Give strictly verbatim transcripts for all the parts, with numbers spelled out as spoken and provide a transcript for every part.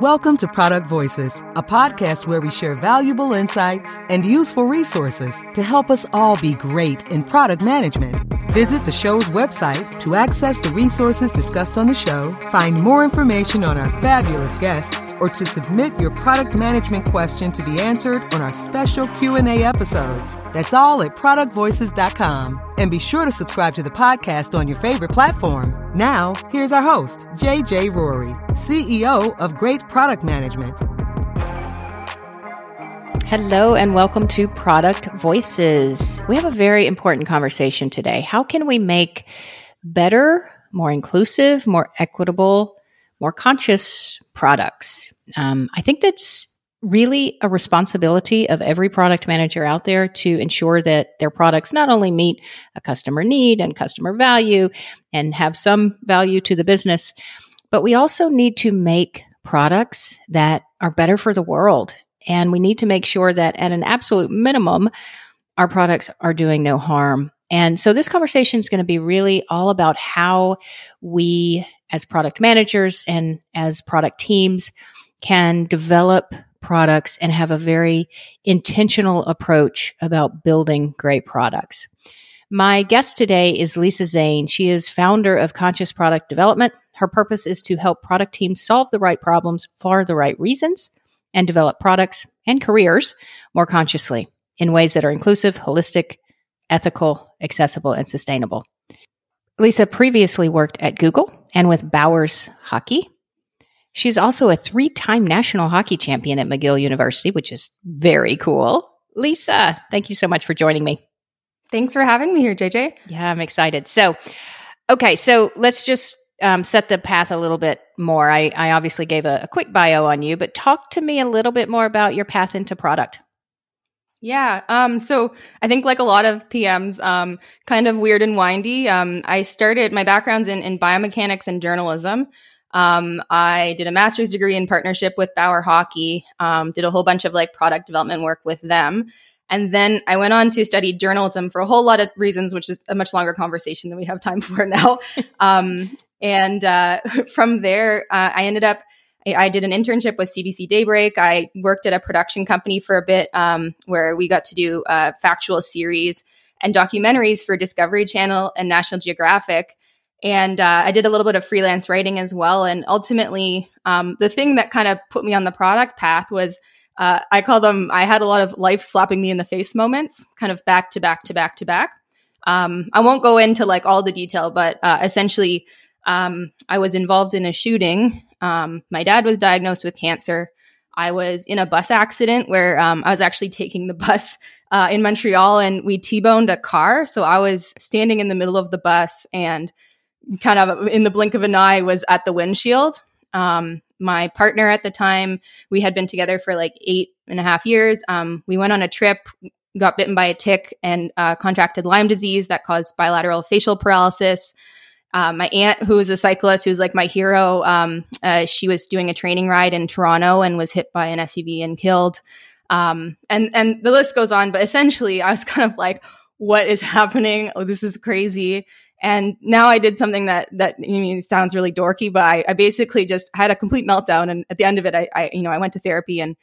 Welcome to Product Voices, a podcast where we share valuable insights and useful resources to help us all be great in product management. Visit the show's website to access the resources discussed on the show, find more information on our fabulous guests, or to submit your product management question to be answered on our special Q and A episodes. That's all at product voices dot com. And be sure to subscribe to the podcast on your favorite platform. Now, here's our host, J J Rory, C E O of Great Product Management. Hello and welcome to Product Voices. We have a very important conversation today. How can we make better, more inclusive, more equitable, more conscious products? Um, I think that's really a responsibility of every product manager out there to ensure that their products not only meet a customer need and customer value and have some value to the business, but we also need to make products that are better for the world. And we need to make sure that at an absolute minimum, our products are doing no harm. And so this conversation is going to be really all about how we as product managers and as product teams can develop products and have a very intentional approach about building great products. My guest today is Lisa Zane. She is founder of Conscious Product Development. Her purpose is to help product teams solve the right problems for the right reasons and develop products and careers more consciously in ways that are inclusive, holistic, ethical, accessible, and sustainable. Lisa previously worked at Google and with Bauer's Hockey. She's also a three-time national hockey champion at McGill University, which is very cool. Lisa, thank you so much for joining me. Thanks for having me here, J J. Yeah, I'm excited. So, okay, so let's just Um, set the path a little bit more. I, I obviously gave a, a quick bio on you, but talk to me a little bit more about your path into product. Yeah. Um, so I think like a lot of P Ms, um, kind of weird and windy. Um, I started, my background's in, in biomechanics and journalism. Um, I did a master's degree in partnership with Bauer Hockey, um, did a whole bunch of like product development work with them. And then I went on to study journalism for a whole lot of reasons, which is a much longer conversation than we have time for now. Um, and uh, from there, uh, I ended up, I, I did an internship with C B C Daybreak. I worked at a production company for a bit um, where we got to do uh, factual series and documentaries for Discovery Channel and National Geographic. And uh, I did a little bit of freelance writing as well. And ultimately, um, the thing that kind of put me on the product path was Uh, I call them, I had a lot of life slapping me in the face moments, kind of back to back to back to back. Um, I won't go into like all the detail, but uh, essentially um, I was involved in a shooting. Um, my dad was diagnosed with cancer. I was in a bus accident where um, I was actually taking the bus uh, in Montreal and we T-boned a car. So I was standing in the middle of the bus and kind of in the blink of an eye was at the windshield. Um, my partner at the time, we had been together for like eight and a half years. Um, we went on a trip, got bitten by a tick and uh, contracted Lyme disease that caused bilateral facial paralysis. Uh, my aunt, who was a cyclist, who's like my hero, um, uh, she was doing a training ride in Toronto and was hit by an S U V and killed. Um, and, and the list goes on, but essentially I was kind of like, what is happening? Oh, this is crazy. And now I did something that, that I mean, sounds really dorky, but I, I basically just had a complete meltdown. And at the end of it, I, I you know, I went to therapy and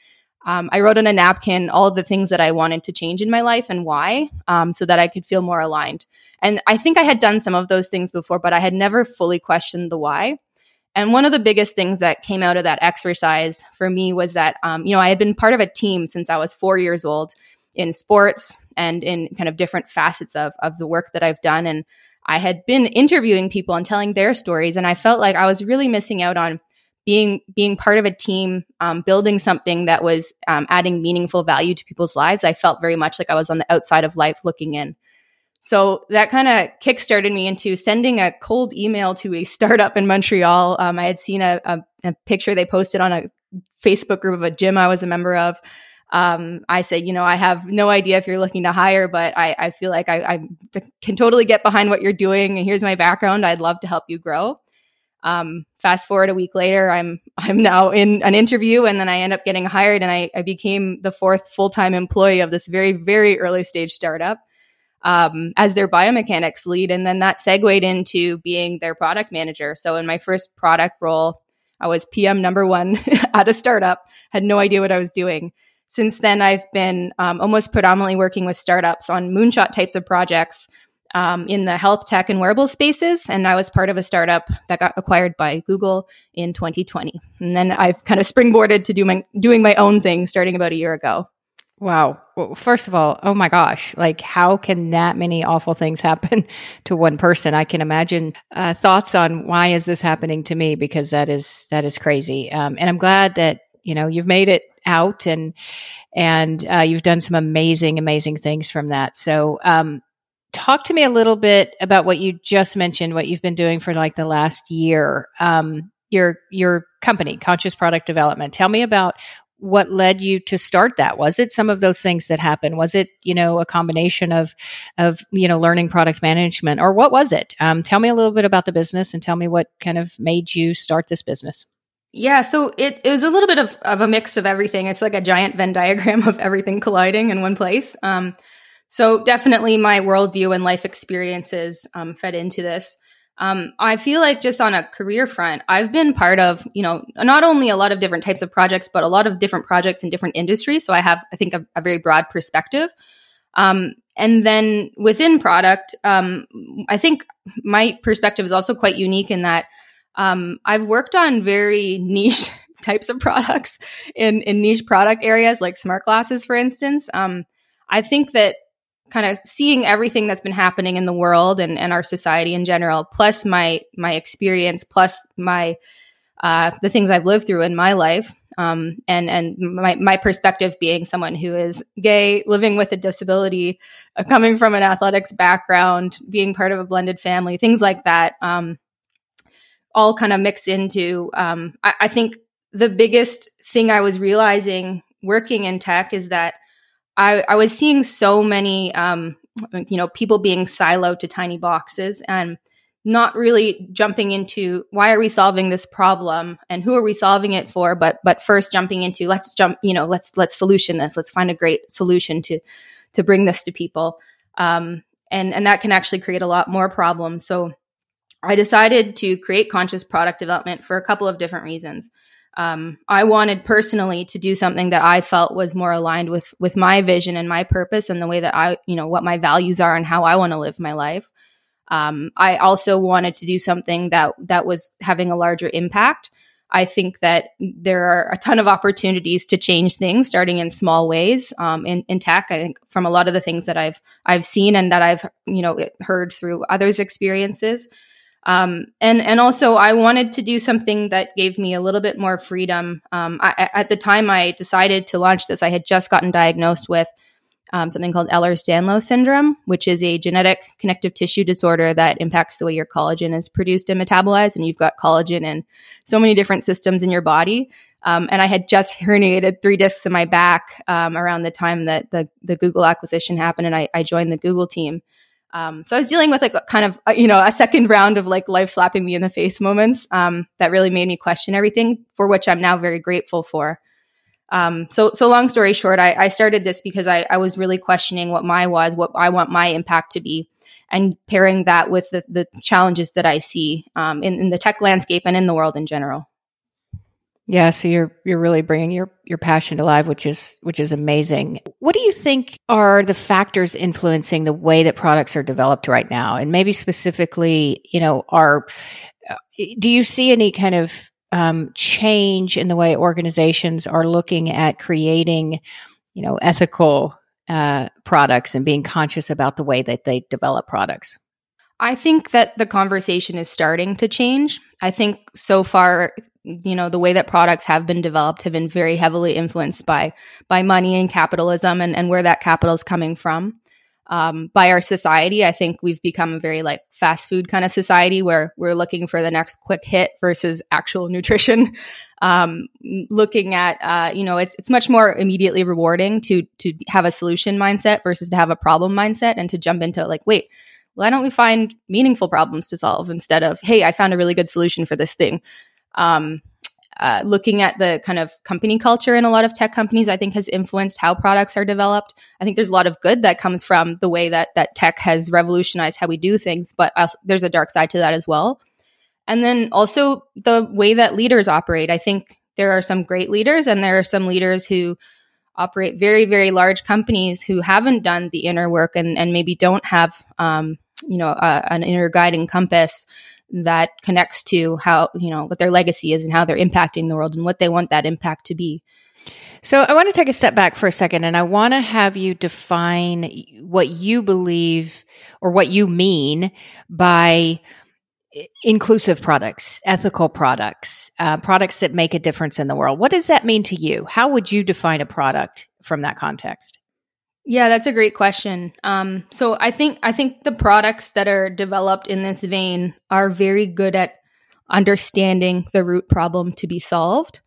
um, I wrote on a napkin all of the things that I wanted to change in my life and why, um, so that I could feel more aligned. And I think I had done some of those things before, but I had never fully questioned the why. And one of the biggest things that came out of that exercise for me was that, um, you know, I had been part of a team since I was four years old in sports and in kind of different facets of of the work that I've done. And I had been interviewing people and telling their stories, and I felt like I was really missing out on being being part of a team, um, building something that was um, adding meaningful value to people's lives. I felt very much like I was on the outside of life looking in. So that kind of kickstarted me into sending a cold email to a startup in Montreal. Um, I had seen a, a, a picture they posted on a Facebook group of a gym I was a member of. Um, I said, you know, I have no idea if you're looking to hire, but I, I feel like I, I can totally get behind what you're doing. And here's my background. I'd love to help you grow. Um, fast forward a week later, I'm I'm now in an interview, and then I end up getting hired, and I, I became the fourth full-time employee of this very, very early stage startup um, as their biomechanics lead. And then that segued into being their product manager. So in my first product role, I was P M number one at a startup, had no idea what I was doing. Since then, I've been um, almost predominantly working with startups on moonshot types of projects um, in the health tech and wearable spaces. And I was part of a startup that got acquired by Google in twenty twenty. And then I've kind of springboarded to do my, doing my own thing starting about a year ago. Wow. Well, first of all, oh my gosh, like how can that many awful things happen to one person? I can imagine uh, thoughts on why is this happening to me? Because that is, that is crazy. Um, and I'm glad that, you know, you've made it out and, and uh, you've done some amazing, amazing things from that. So um, talk to me a little bit about what you just mentioned, what you've been doing for like the last year, um, your, your company, Conscious Product Development. Tell me about what led you to start that? Was it some of those things that happened? Was it, you know, a combination of, of, you know, learning product management, or what was it? Um, tell me a little bit about the business and tell me what kind of made you start this business. Yeah. So it, it was a little bit of, of a mix of everything. It's like a giant Venn diagram of everything colliding in one place. Um, so definitely my worldview and life experiences um, fed into this. Um, I feel like just on a career front, I've been part of, you know, not only a lot of different types of projects, but a lot of different projects in different industries. So I have, I think, a, a very broad perspective. Um, and then within product, um, I think my perspective is also quite unique in that um, I've worked on very niche types of products in, in niche product areas like smart glasses, for instance. Um, I think that kind of seeing everything that's been happening in the world and, and our society in general, plus my my experience, plus my uh, the things I've lived through in my life, um, and and my my perspective being someone who is gay, living with a disability, uh, coming from an athletics background, being part of a blended family, things like that, um, all kind of mix into. Um, I, I think the biggest thing I was realizing working in tech is that I, I was seeing so many, um, you know, people being siloed to tiny boxes and not really jumping into why are we solving this problem and who are we solving it for? But but first jumping into let's jump, you know, let's let's solution this. Let's find a great solution to to bring this to people, um, and and that can actually create a lot more problems. So I decided to create Conscious Product Development for a couple of different reasons. Um, I wanted personally to do something that I felt was more aligned with with my vision and my purpose and the way that I, you know, what my values are and how I want to live my life. Um, I also wanted to do something that that was having a larger impact. I think that there are a ton of opportunities to change things, starting in small ways um, in, in tech. I think from a lot of the things that I've I've seen and that I've, you know, heard through others' experiences. Um, and, and also I wanted to do something that gave me a little bit more freedom. Um, I, at the time I decided to launch this, I had just gotten diagnosed with, um, something called Ehlers-Danlos syndrome, which is a genetic connective tissue disorder that impacts the way your collagen is produced and metabolized. And you've got collagen in so many different systems in your body. Um, and I had just herniated three discs in my back, um, around the time that the, the Google acquisition happened. And I, I joined the Google team. Um, so I was dealing with like a kind of, you know, a second round of like life slapping me in the face moments um, that really made me question everything, for which I'm now very grateful for. Um, so so long story short, I, I started this because I, I was really questioning what my was, what I want my impact to be, and pairing that with the, the challenges that I see um, in, in the tech landscape and in the world in general. Yeah, so you're you're really bringing your, your passion to life, which is which is amazing. What do you think are the factors influencing the way that products are developed right now? And maybe specifically, you know, are do you see any kind of um, change in the way organizations are looking at creating, you know, ethical uh, products and being conscious about the way that they develop products? I think that the conversation is starting to change. I think so far, you know, the way that products have been developed have been very heavily influenced by by money and capitalism and, and where that capital is coming from. Um, by our society, I think we've become a very like fast food kind of society where we're looking for the next quick hit versus actual nutrition. Um, looking at, uh, you know, it's it's much more immediately rewarding to to have a solution mindset versus to have a problem mindset and to jump into like, wait, why don't we find meaningful problems to solve instead of, hey, I found a really good solution for this thing. Um, uh, looking at the kind of company culture in a lot of tech companies, I think has influenced how products are developed. I think there's a lot of good that comes from the way that that tech has revolutionized how we do things, but uh, there's a dark side to that as well. And then also the way that leaders operate. I think there are some great leaders and there are some leaders who operate very, very large companies who haven't done the inner work and, and maybe don't have, um, you know, uh, an inner guiding compass that connects to how, you know, what their legacy is and how they're impacting the world and what they want that impact to be. So I want to take a step back for a second, and I want to have you define what you believe or what you mean by inclusive products, ethical products, uh, products that make a difference in the world. What does that mean to you? How would you define a product from that context? Yeah, that's a great question. Um, so I think I think the products that are developed in this vein are very good at understanding the root problem to be solved.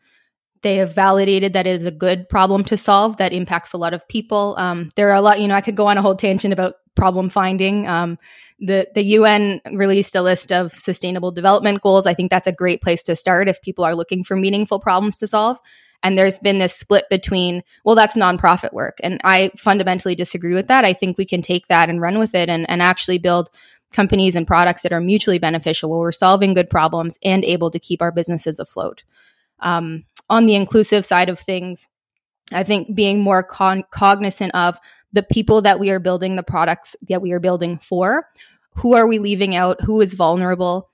They have validated that it is a good problem to solve that impacts a lot of people. Um, there are a lot, you know, I could go on a whole tangent about problem finding. Um, the, the U N released a list of sustainable development goals. I think that's a great place to start if people are looking for meaningful problems to solve. And there's been this split between, well, that's nonprofit work. And I fundamentally disagree with that. I think we can take that and run with it and, and actually build companies and products that are mutually beneficial where we're solving good problems and able to keep our businesses afloat. Um, on the inclusive side of things, I think being more con- cognizant of the people that we are building, the products that we are building for, who are we leaving out, who is vulnerable,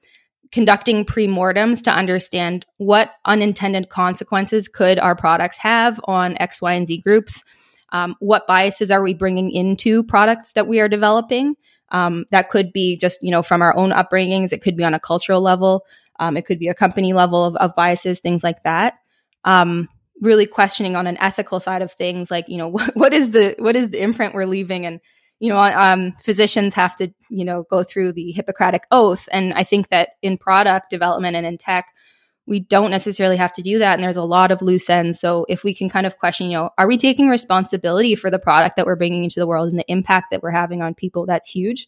conducting pre-mortems to understand what unintended consequences could our products have on X, Y, and Z groups, um, what biases are we bringing into products that we are developing. Um, that could be just, you know, from our own upbringings. It could be on a cultural level. Um, it could be a company level of, of biases, things like that. Um, really questioning on an ethical side of things, like, you know, what, what is the what is the imprint we're leaving? And, you know, um, physicians have to, you know, go through the Hippocratic Oath. And I think that in product development and in tech, we don't necessarily have to do that. And there's a lot of loose ends. So if we can kind of question, you know, are we taking responsibility for the product that we're bringing into the world and the impact that we're having on people? That's huge.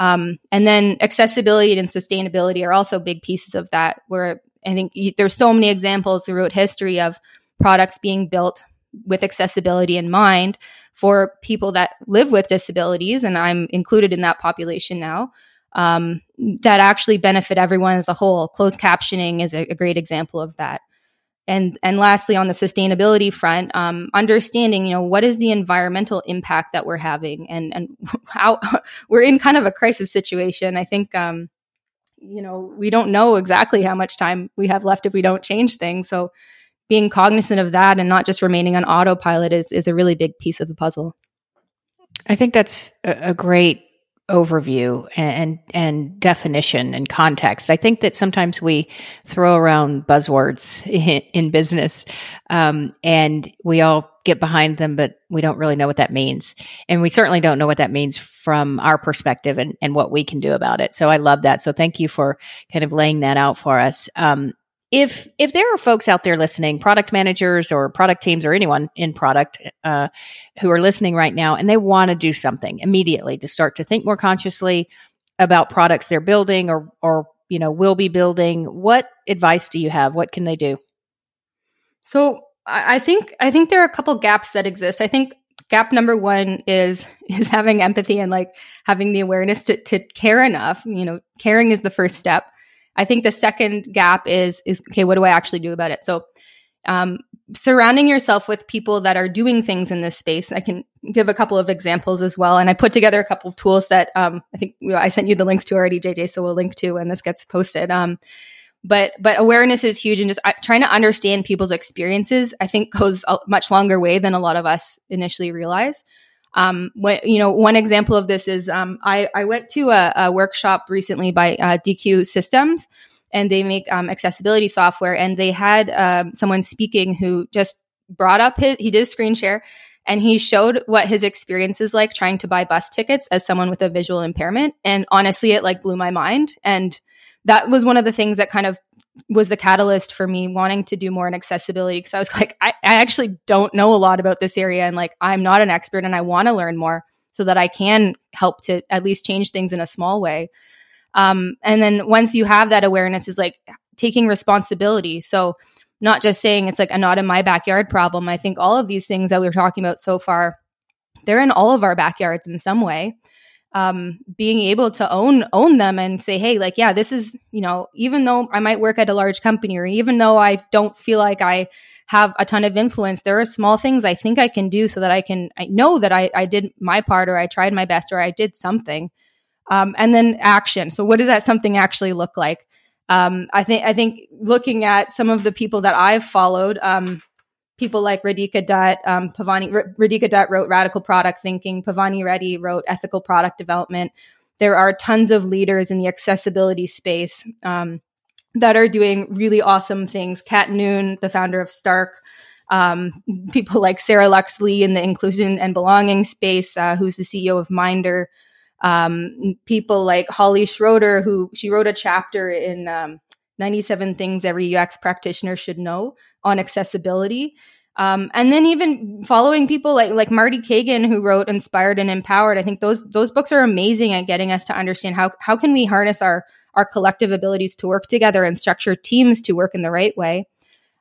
Um, and then accessibility and sustainability are also big pieces of that, where I think you, there's so many examples throughout history of products being built with accessibility in mind for people that live with disabilities, and I'm included in that population now, um, that actually benefit everyone as a whole. Closed captioning is a, a great example of that. And and lastly, on the sustainability front, um, understanding, you know, what is the environmental impact that we're having, and and how we're in kind of a crisis situation. I think, um, you know, we don't know exactly how much time we have left if we don't change things. So being cognizant of that and not just remaining on autopilot is is a really big piece of the puzzle. I think that's a great overview and and definition and context. I think that sometimes we throw around buzzwords in, in business, um, and we all get behind them, but we don't really know what that means. And we certainly don't know what that means from our perspective and, and what we can do about it. So I love that. So thank you for kind of laying that out for us. Um, If if there are folks out there listening, product managers or product teams or anyone in product uh, who are listening right now, and they want to do something immediately to start to think more consciously about products they're building or or you know will be building, what advice do you have? What can they do? So I think I think there are a couple gaps that exist. I think gap number one is is having empathy and like having the awareness to, to care enough. You know, caring is the first step. I think the second gap is, is okay, what do I actually do about it? So um, surrounding yourself with people that are doing things in this space. I can give a couple of examples as well. And I put together a couple of tools that um, I think you know, I sent you the links to already, J J, so we'll link to when this gets posted. Um, but but awareness is huge, and just uh, trying to understand people's experiences, I think, goes a much longer way than a lot of us initially realize. Um, what, you know, one example of this is, um, I, I went to a, a workshop recently by, uh, D Q Systems, and they make, um, accessibility software, and they had, um, someone speaking who just brought up his, he did a screen share, and he showed what his experience is like trying to buy bus tickets as someone with a visual impairment. And honestly, it like blew my mind. And that was one of the things that kind of was the catalyst for me wanting to do more in accessibility, because I was like, I, I actually don't know a lot about this area, and like I'm not an expert, and I want to learn more so that I can help to at least change things in a small way. Um, and then once you have that awareness, is like taking responsibility. So not just saying it's like a not in my backyard problem. I think all of these things that we were talking about so far, they're in all of our backyards in some way. um, being able to own own them and say, hey, like, yeah, this is, you know, even though I might work at a large company, or even though I don't feel like I have a ton of influence, there are small things I think I can do so that I can, I know that I, I did my part, or I tried my best, or I did something. Um, and then action. So what does that something actually look like? Um, I think, I think looking at some of the people that I've followed, um, people like Radhika Dutt, um, Pavani, R- Radhika Dutt wrote Radical Product Thinking. Pavani Reddy wrote Ethical Product Development. There are tons of leaders in the accessibility space um, that are doing really awesome things. Kat Noon, the founder of Stark, um, people like Sarah Luxley in the inclusion and belonging space, uh, who's the C E O of Minder. Um, people like Holly Schroeder, who she wrote a chapter in um, ninety-seven Things Every U X Practitioner Should Know on accessibility. Um, and then even following people like like Marty Cagan, who wrote Inspired and Empowered. I think those those books are amazing at getting us to understand how how can we harness our our collective abilities to work together and structure teams to work in the right way.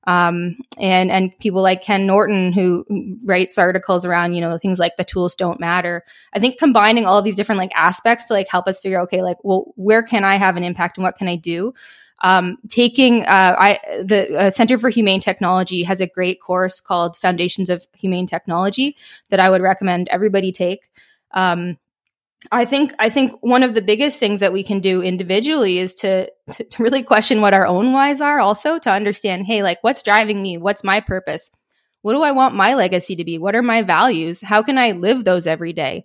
Um, and and people like Ken Norton, who writes articles around, you know, things like the tools don't matter. I think combining all of these different like aspects to like help us figure out, okay, like, well, where can I have an impact and what can I do? Um, taking uh, I the uh, Center for Humane Technology has a great course called Foundations of Humane Technology that I would recommend everybody take. Um, I think I think one of the biggest things that we can do individually is to, to, to really question what our own whys are, also to understand, hey, like, what's driving me? What's my purpose? What do I want my legacy to be? What are my values? How can I live those every day?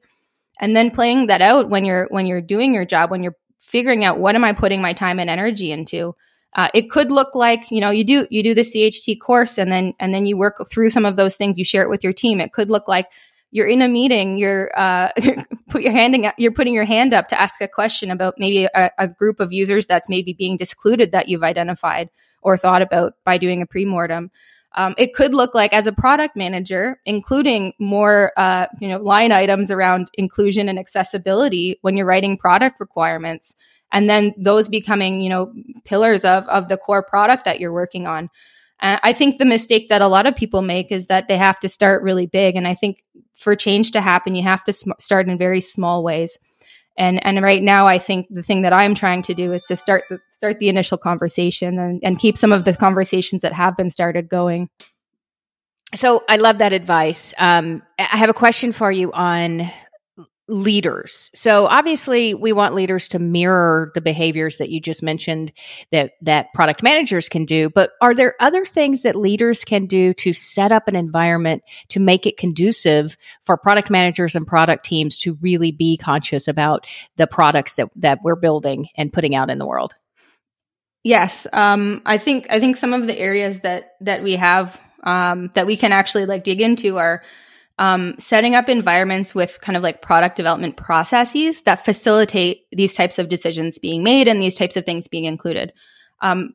And then playing that out when you're when you're doing your job, when you're figuring out what am I putting my time and energy into. Uh, it could look like, you know, you do you do the C H T course and then and then you work through some of those things. You share it with your team. It could look like you're in a meeting. You're uh, put your handing You're putting your hand up to ask a question about maybe a, a group of users that's maybe being discluded that you've identified or thought about by doing a pre-mortem. Um, it could look like, as a product manager, including more uh, you know, line items around inclusion and accessibility when you're writing product requirements, and then those becoming, you know, pillars of of the core product that you're working on. Uh, I think the mistake that a lot of people make is that they have to start really big, and I think for change to happen, you have to sm- start in very small ways. And and right now, I think the thing that I'm trying to do is to start the, start the initial conversation and, and keep some of the conversations that have been started going. So I love that advice. Um, I have a question for you on leaders. So obviously, we want leaders to mirror the behaviors that you just mentioned that that product managers can do. But are there other things that leaders can do to set up an environment to make it conducive for product managers and product teams to really be conscious about the products that that we're building and putting out in the world? Yes, um, I think I think some of the areas that that we have um, that we can actually like dig into are. Um, setting up environments with kind of like product development processes that facilitate these types of decisions being made and these types of things being included. Um,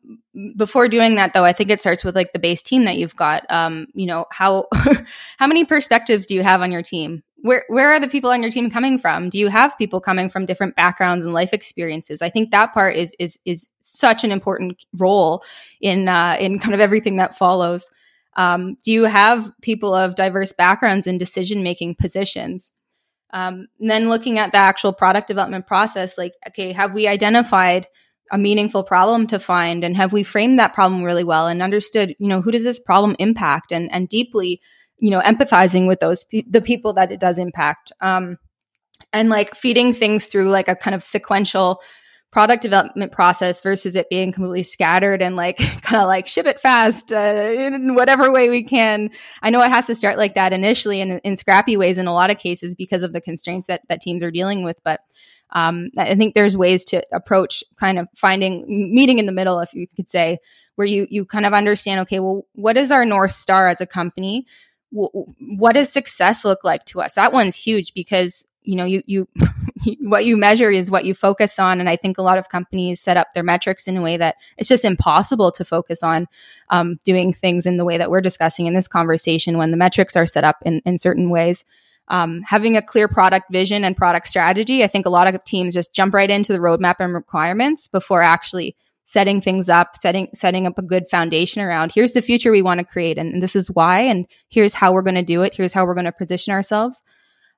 before doing that, though, I think it starts with like the base team that you've got. Um, you know, how how many perspectives do you have on your team? Where where are the people on your team coming from? Do you have people coming from different backgrounds and life experiences? I think that part is is is such an important role in uh, in kind of everything that follows. Um, do you have people of diverse backgrounds in decision-making positions? Um, and then looking at the actual product development process, like, okay, have we identified a meaningful problem to find, and have we framed that problem really well and understood, you know, who does this problem impact, and and deeply, you know, empathizing with those pe- the people that it does impact, um, and like feeding things through like a kind of sequential product development process versus it being completely scattered and like kind of like ship it fast uh, in whatever way we can. I know it has to start like that initially and in scrappy ways in a lot of cases because of the constraints that, that teams are dealing with. But um, I think there's ways to approach kind of finding meeting in the middle, if you could say, where you, you kind of understand, okay, well, what is our North Star as a company? W- what does success look like to us? That one's huge because, you know, you, you, what you measure is what you focus on. And I think a lot of companies set up their metrics in a way that it's just impossible to focus on um, doing things in the way that we're discussing in this conversation when the metrics are set up in, in certain ways. Um, having a clear product vision and product strategy, I think a lot of teams just jump right into the roadmap and requirements before actually setting things up, setting setting up a good foundation around here's the future we want to create, and, and this is why, and here's how we're going to do it, here's how we're going to position ourselves.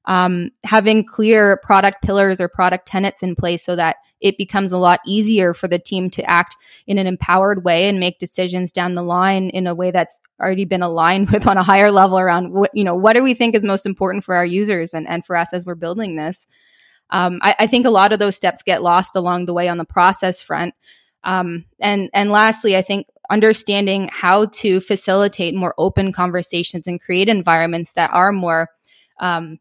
um, having clear product pillars or product tenets in place so that it becomes a lot easier for the team to act in an empowered way and make decisions down the line in a way that's already been aligned with on a higher level around what, you know, what do we think is most important for our users and, and for us as we're building this. Um, I, I think a lot of those steps get lost along the way on the process front. Um, and, and lastly, I think understanding how to facilitate more open conversations and create environments that are more, um,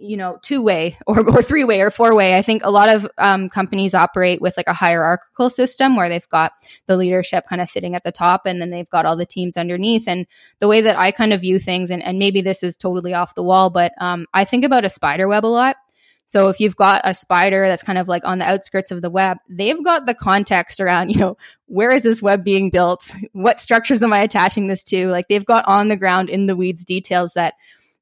you know, two-way or, or three-way or four-way. I think a lot of um, companies operate with like a hierarchical system where they've got the leadership kind of sitting at the top and then they've got all the teams underneath. And the way that I kind of view things, and, and maybe this is totally off the wall, but um, I think about a spider web a lot. So if you've got a spider that's kind of like on the outskirts of the web, they've got the context around, you know, where is this web being built? What structures am I attaching this to? Like they've got on the ground in the weeds details that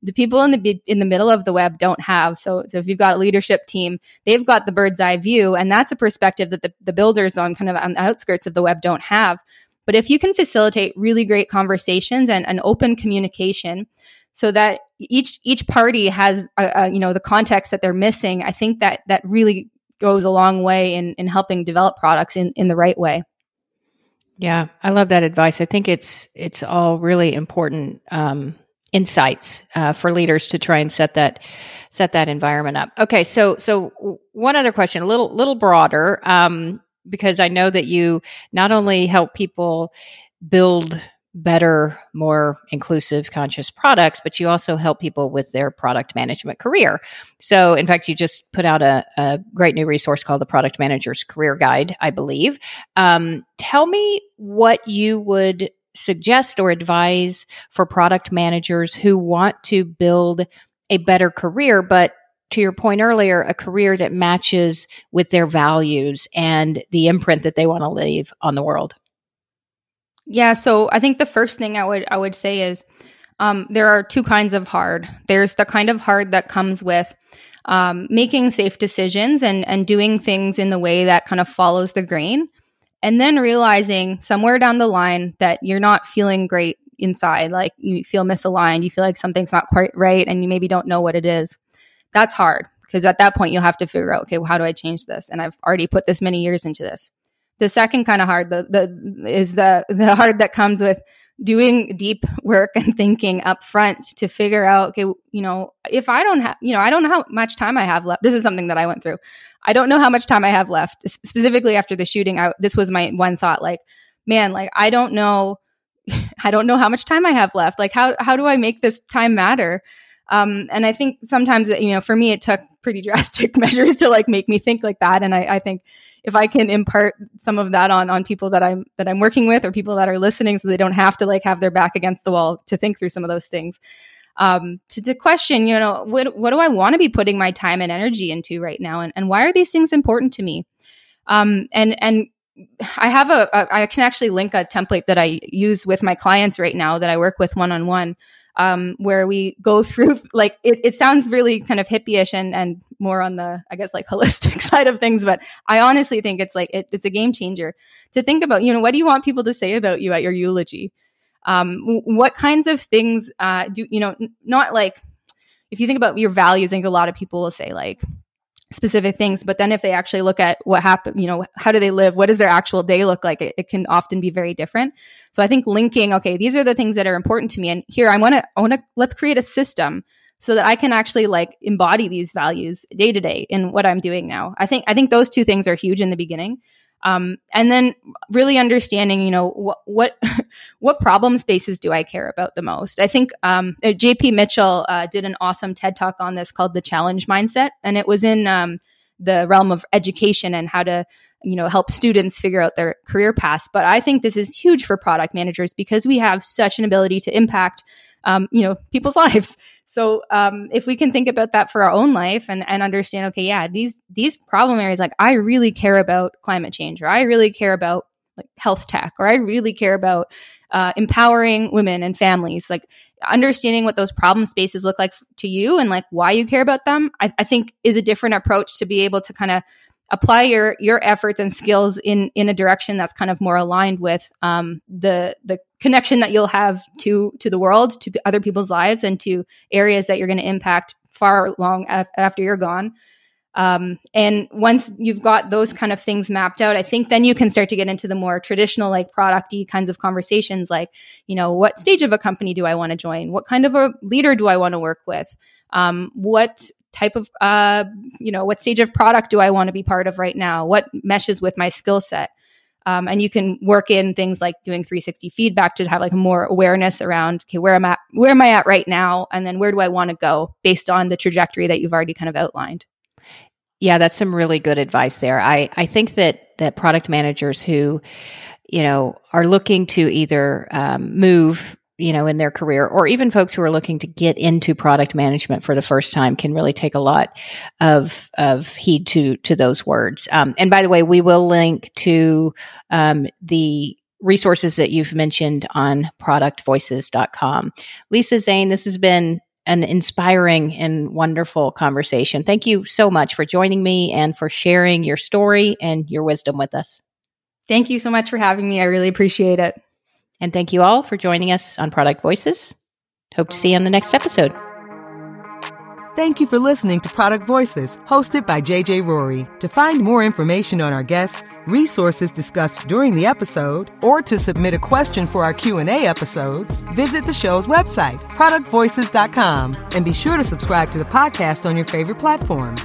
the people in the in the middle of the web don't have. So, so if you've got a leadership team, they've got the bird's eye view. And that's a perspective that the, the builders on kind of on the outskirts of the web don't have. But if you can facilitate really great conversations and an open communication so that each each party has, a, a, you know, the context that they're missing, I think that that really goes a long way in, in helping develop products in, in the right way. Yeah, I love that advice. I think it's it's all really important um insights uh, for leaders to try and set that set that environment up. Okay, so so one other question, a little little broader, um, because I know that you not only help people build better, more inclusive, conscious products, but you also help people with their product management career. So, in fact, you just put out a, a great new resource called The Product Manager's Career Guide, I believe. Um, tell me what you would suggest or advise for product managers who want to build a better career, but to your point earlier, a career that matches with their values and the imprint that they want to leave on the world. Yeah. So I think the first thing I would, I would say is um, there are two kinds of hard. There's the kind of hard that comes with um, making safe decisions and, and doing things in the way that kind of follows the grain. And then realizing somewhere down the line that you're not feeling great inside, like you feel misaligned, you feel like something's not quite right, and you maybe don't know what it is. That's hard because at that point you'll have to figure out, okay, well, how do I change this? And I've already put this many years into this. The second kind of hard the, the, is the, the hard that comes with doing deep work and thinking up front to figure out, okay, you know, if I don't have, you know, I don't know how much time I have left. This is something that I went through. I don't know how much time I have left. S- specifically after the shooting, I, this was my one thought, like, man, like, I don't know, I don't know how much time I have left. Like, how, how do I make this time matter? Um, and I think sometimes, you know, for me, it took pretty drastic measures to like make me think like that. And I, I think if I can impart some of that on, on people that I'm, that I'm working with or people that are listening so they don't have to like have their back against the wall to think through some of those things, um, to, to question, you know, what, what do I want to be putting my time and energy into right now? And, and why are these things important to me? Um, and, and I have a, a, I can actually link a template that I use with my clients right now that I work with one-on-one, um, where we go through, like, it, it sounds really kind of hippie-ish and, and more on the, I guess, like holistic side of things. But I honestly think it's like, it, it's a game changer to think about, you know, what do you want people to say about you at your eulogy? Um, what kinds of things uh, do, you know, n- not like, if you think about your values, I think a lot of people will say like specific things, but then if they actually look at what happened, you know, how do they live? What does their actual day look like? It, it can often be very different. So I think linking, okay, these are the things that are important to me. And here I want to, I want to, let's create a system so that I can actually like embody these values day to day in what I'm doing now. I think, I think those two things are huge in the beginning. Um, and then really understanding, you know, wh- what what problem spaces do I care about the most? I think um, J P. Mitchell uh, did an awesome TED Talk on this called The Challenge Mindset. And it was in um, the realm of education and how to, you know, help students figure out their career paths. But I think this is huge for product managers because we have such an ability to impact Um, you know, people's lives. So um, if we can think about that for our own life and, and understand, okay, yeah, these these problem areas, like I really care about climate change, or I really care about like health tech, or I really care about uh, empowering women and families, like understanding what those problem spaces look like to you and like why you care about them, I, I think is a different approach to be able to kind of apply your your efforts and skills in in a direction that's kind of more aligned with um, the the connection that you'll have to to the world, to other people's lives, and to areas that you're going to impact far long af- after you're gone. Um, and once you've got those kind of things mapped out, I think then you can start to get into the more traditional, like product-y kinds of conversations, like, you know, what stage of a company do I want to join? What kind of a leader do I want to work with? Um, what type of, uh, you know, what stage of product do I want to be part of right now? What meshes with my skill set? Um, and you can work in things like doing three sixty feedback to have like more awareness around, okay, where am I, where am I at right now? And then where do I want to go based on the trajectory that you've already kind of outlined? Yeah, that's some really good advice there. I, I think that that product managers who, you know, are looking to either um, move, you know, in their career, or even folks who are looking to get into product management for the first time, can really take a lot of of heed to to those words. Um, and by the way, we will link to um, the resources that you've mentioned on product voices dot com. Lisa Zane, this has been an inspiring and wonderful conversation. Thank you so much for joining me and for sharing your story and your wisdom with us. Thank you so much for having me. I really appreciate it. And thank you all for joining us on Product Voices. Hope to see you on the next episode. Thank you for listening to Product Voices, hosted by J J Rory. To find more information on our guests, resources discussed during the episode, or to submit a question for our Q and A episodes, visit the show's website, product voices dot com, and be sure to subscribe to the podcast on your favorite platform.